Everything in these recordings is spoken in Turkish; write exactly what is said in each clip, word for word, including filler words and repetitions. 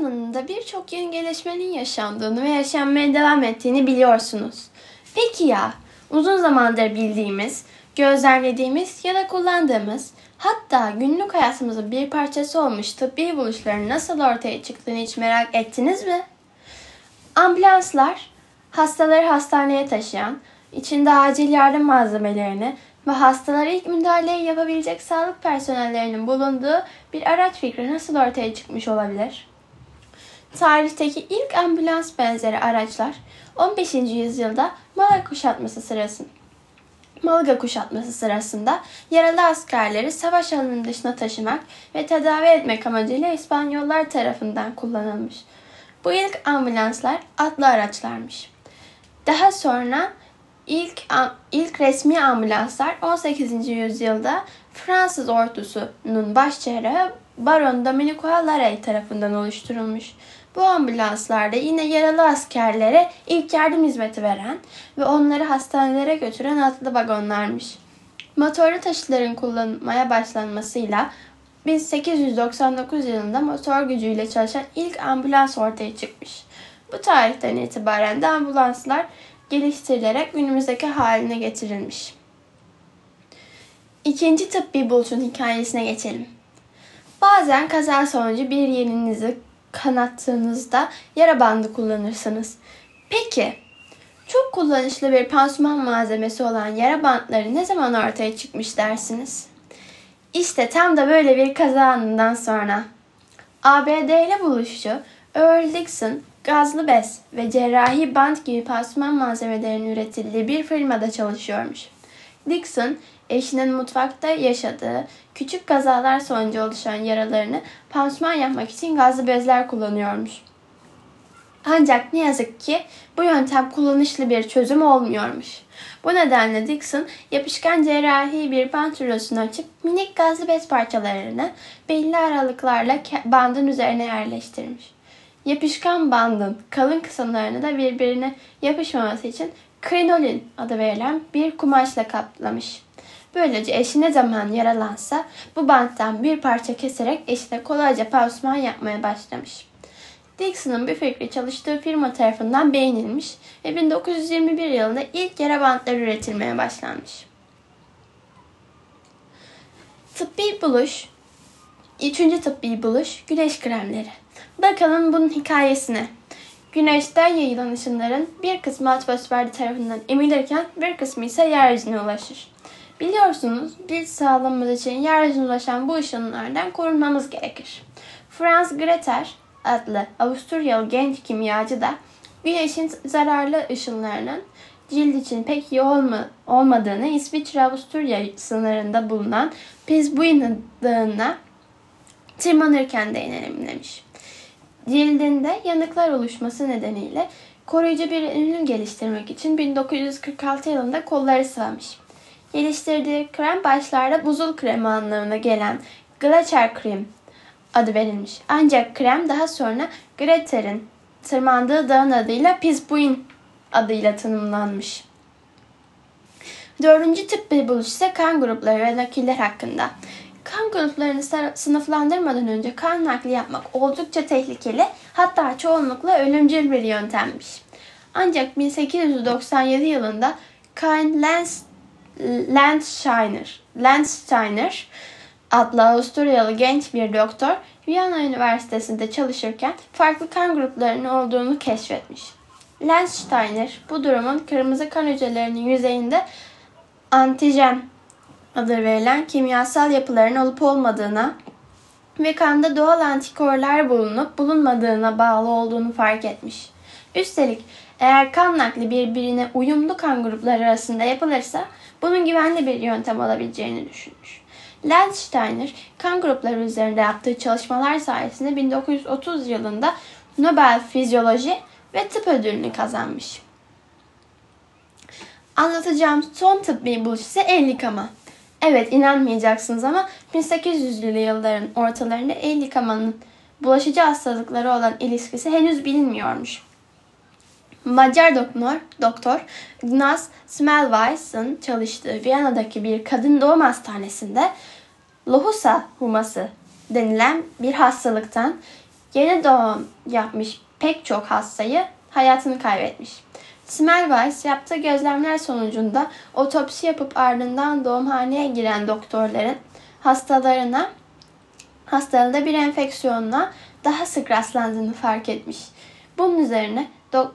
alanında birçok yeni gelişmenin yaşandığını ve yaşanmaya devam ettiğini biliyorsunuz. Peki ya uzun zamandır bildiğimiz, gözlemlediğimiz ya da kullandığımız, hatta günlük hayatımızın bir parçası olmuş tıbbi buluşların nasıl ortaya çıktığını hiç merak ettiniz mi? Ambulanslar, hastaları hastaneye taşıyan, içinde acil yardım malzemelerini ve hastalara ilk müdahaleyi yapabilecek sağlık personellerinin bulunduğu bir araç fikri nasıl ortaya çıkmış olabilir? Tarihteki ilk ambulans benzeri araçlar on beşinci yüzyılda Malaga kuşatması sırasında, Malaga kuşatması sırasında yaralı askerleri savaş alanının dışına taşımak ve tedavi etmek amacıyla İspanyollar tarafından kullanılmış. Bu ilk ambulanslar atlı araçlarmış. Daha sonra İlk, ilk resmi ambulanslar on sekizinci yüzyılda Fransız ordusunun başçahrı Baron Dominique Larrey tarafından oluşturulmuş. Bu ambulanslarda yine yaralı askerlere ilk yardım hizmeti veren ve onları hastanelere götüren atlı vagonlarmış. Motorlu taşıtların kullanılmaya başlanmasıyla bin sekiz yüz doksan dokuz yılında motor gücüyle çalışan ilk ambulans ortaya çıkmış. Bu tarihten itibaren de ambulanslar geliştirilerek günümüzdeki haline getirilmiş. İkinci tıbbi buluşun hikayesine geçelim. Bazen kaza sonucu bir yerinizi kanattığınızda yara bandı kullanırsınız. Peki, çok kullanışlı bir pansuman malzemesi olan yara bandları ne zaman ortaya çıkmış dersiniz? İşte tam da böyle bir kaza anından sonra. A B D'li buluşçu Earl Dixon, gazlı bez ve cerrahi bant gibi pansuman malzemelerinin üretildiği bir firmada çalışıyormuş. Dixon, eşinin mutfakta yaşadığı küçük kazalar sonucu oluşan yaralarını pansuman yapmak için gazlı bezler kullanıyormuş. Ancak ne yazık ki bu yöntem kullanışlı bir çözüm olmuyormuş. Bu nedenle Dixon, yapışkan cerrahi bir bant rulosunu açıp minik gazlı bez parçalarını belli aralıklarla bandın üzerine yerleştirmiş. Yapışkan bandın kalın kısımlarını da birbirine yapışmaması için krinolin adı verilen bir kumaşla kaplamış. Böylece eşi ne zaman yaralansa bu banttan bir parça keserek eşine kolayca pansuman yapmaya başlamış. Dixon'ın bir fikri çalıştığı firma tarafından beğenilmiş ve bin dokuz yüz yirmi bir yılında ilk yara bantları üretilmeye başlanmış. Tıbbi buluş, üçüncü tıbbi buluş güneş kremleri. Bakalım bunun hikayesine. Güneşten yayılan ışınların bir kısmı atmosfer tarafından emilirken bir kısmı ise yeryüzüne ulaşır. Biliyorsunuz biz sağlığımız için yeryüzüne ulaşan bu ışınlardan korunmamız gerekir. Franz Greter adlı Avusturyalı genç kimyacı da güneşin zararlı ışınlarının cilt için pek iyi olma, olmadığını İsviçre-Avusturya sınırında bulunan Piz Buin dağına tırmanırken de deneyimlemiş. Cildinde yanıklar oluşması nedeniyle koruyucu bir ürün geliştirmek için bin dokuz yüz kırk altı yılında kolları sıvamış. Geliştirdiği krem başlarda buzul kremi anlamına gelen Glacier Cream adı verilmiş. Ancak krem daha sonra Greter'in tırmandığı dağın adıyla Piz Buin adıyla tanımlanmış. Dördüncü tıbbi buluş ise kan grupları ve nakiller hakkında. Kan gruplarını sınıflandırmadan önce kan nakli yapmak oldukça tehlikeli, hatta çoğunlukla ölümcül bir yöntemmiş. Ancak bin sekiz yüz doksan yedi yılında Karl Landsteiner, Landsteiner adlı Avusturyalı genç bir doktor Viyana Üniversitesi'nde çalışırken farklı kan gruplarının olduğunu keşfetmiş. Landsteiner bu durumun kırmızı kan hücrelerinin yüzeyinde antijen adı verilen kimyasal yapıların olup olmadığına ve kanda doğal antikorlar bulunup bulunmadığına bağlı olduğunu fark etmiş. Üstelik eğer kan nakli birbirine uyumlu kan grupları arasında yapılırsa bunun güvenli bir yöntem olabileceğini düşünmüş. Landsteiner kan grupları üzerinde yaptığı çalışmalar sayesinde bin dokuz yüz otuz yılında Nobel Fizyoloji ve Tıp ödülünü kazanmış. Anlatacağım son tıbbi buluş ise el yıkama. Evet, inanmayacaksınız ama bin sekiz yüzlü yılların ortalarında el yıkamanın bulaşıcı hastalıkları olan ilişkisi henüz bilinmiyormuş. Macar doktor, doktor Gnaz Semmelweis'in çalıştığı Viyana'daki bir kadın doğum hastanesinde lohusa huması denilen bir hastalıktan yeni doğum yapmış pek çok hastayı hayatını kaybetmiş. Semmelweis yaptığı gözlemler sonucunda otopsi yapıp ardından doğumhaneye giren doktorların hastalarına hastalıkta bir enfeksiyonla daha sık rastlandığını fark etmiş. Bunun üzerine do-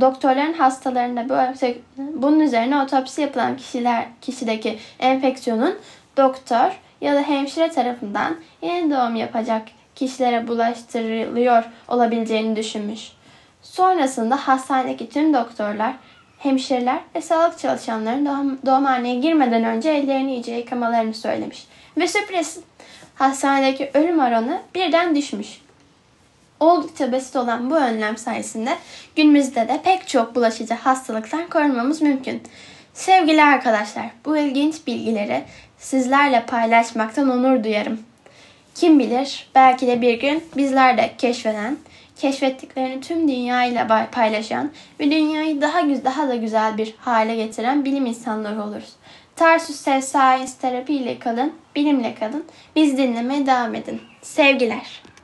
doktorların hastalarında bu bunun üzerine otopsi yapılan kişiler kişideki enfeksiyonun doktor ya da hemşire tarafından yeni doğum yapacak kişilere bulaştırılıyor olabileceğini düşünmüş. Sonrasında hastanedeki tüm doktorlar, hemşireler ve sağlık çalışanların doğum, doğumhaneye girmeden önce ellerini iyice yıkamalarını söylemiş. Ve sürpriz, hastanedeki ölüm oranı birden düşmüş. Oldukça basit olan bu önlem sayesinde günümüzde de pek çok bulaşıcı hastalıktan korunmamız mümkün. Sevgili arkadaşlar, bu ilginç bilgileri sizlerle paylaşmaktan onur duyarım. Kim bilir, belki de bir gün bizler de keşfeden, keşfettiklerini tüm dünyayla paylaşan ve dünyayı daha güzel, daha da güzel bir hale getiren bilim insanları oluruz. Tarsus Science Therapy ile kalın, bilimle kalın, biz dinlemeye devam edin. Sevgiler.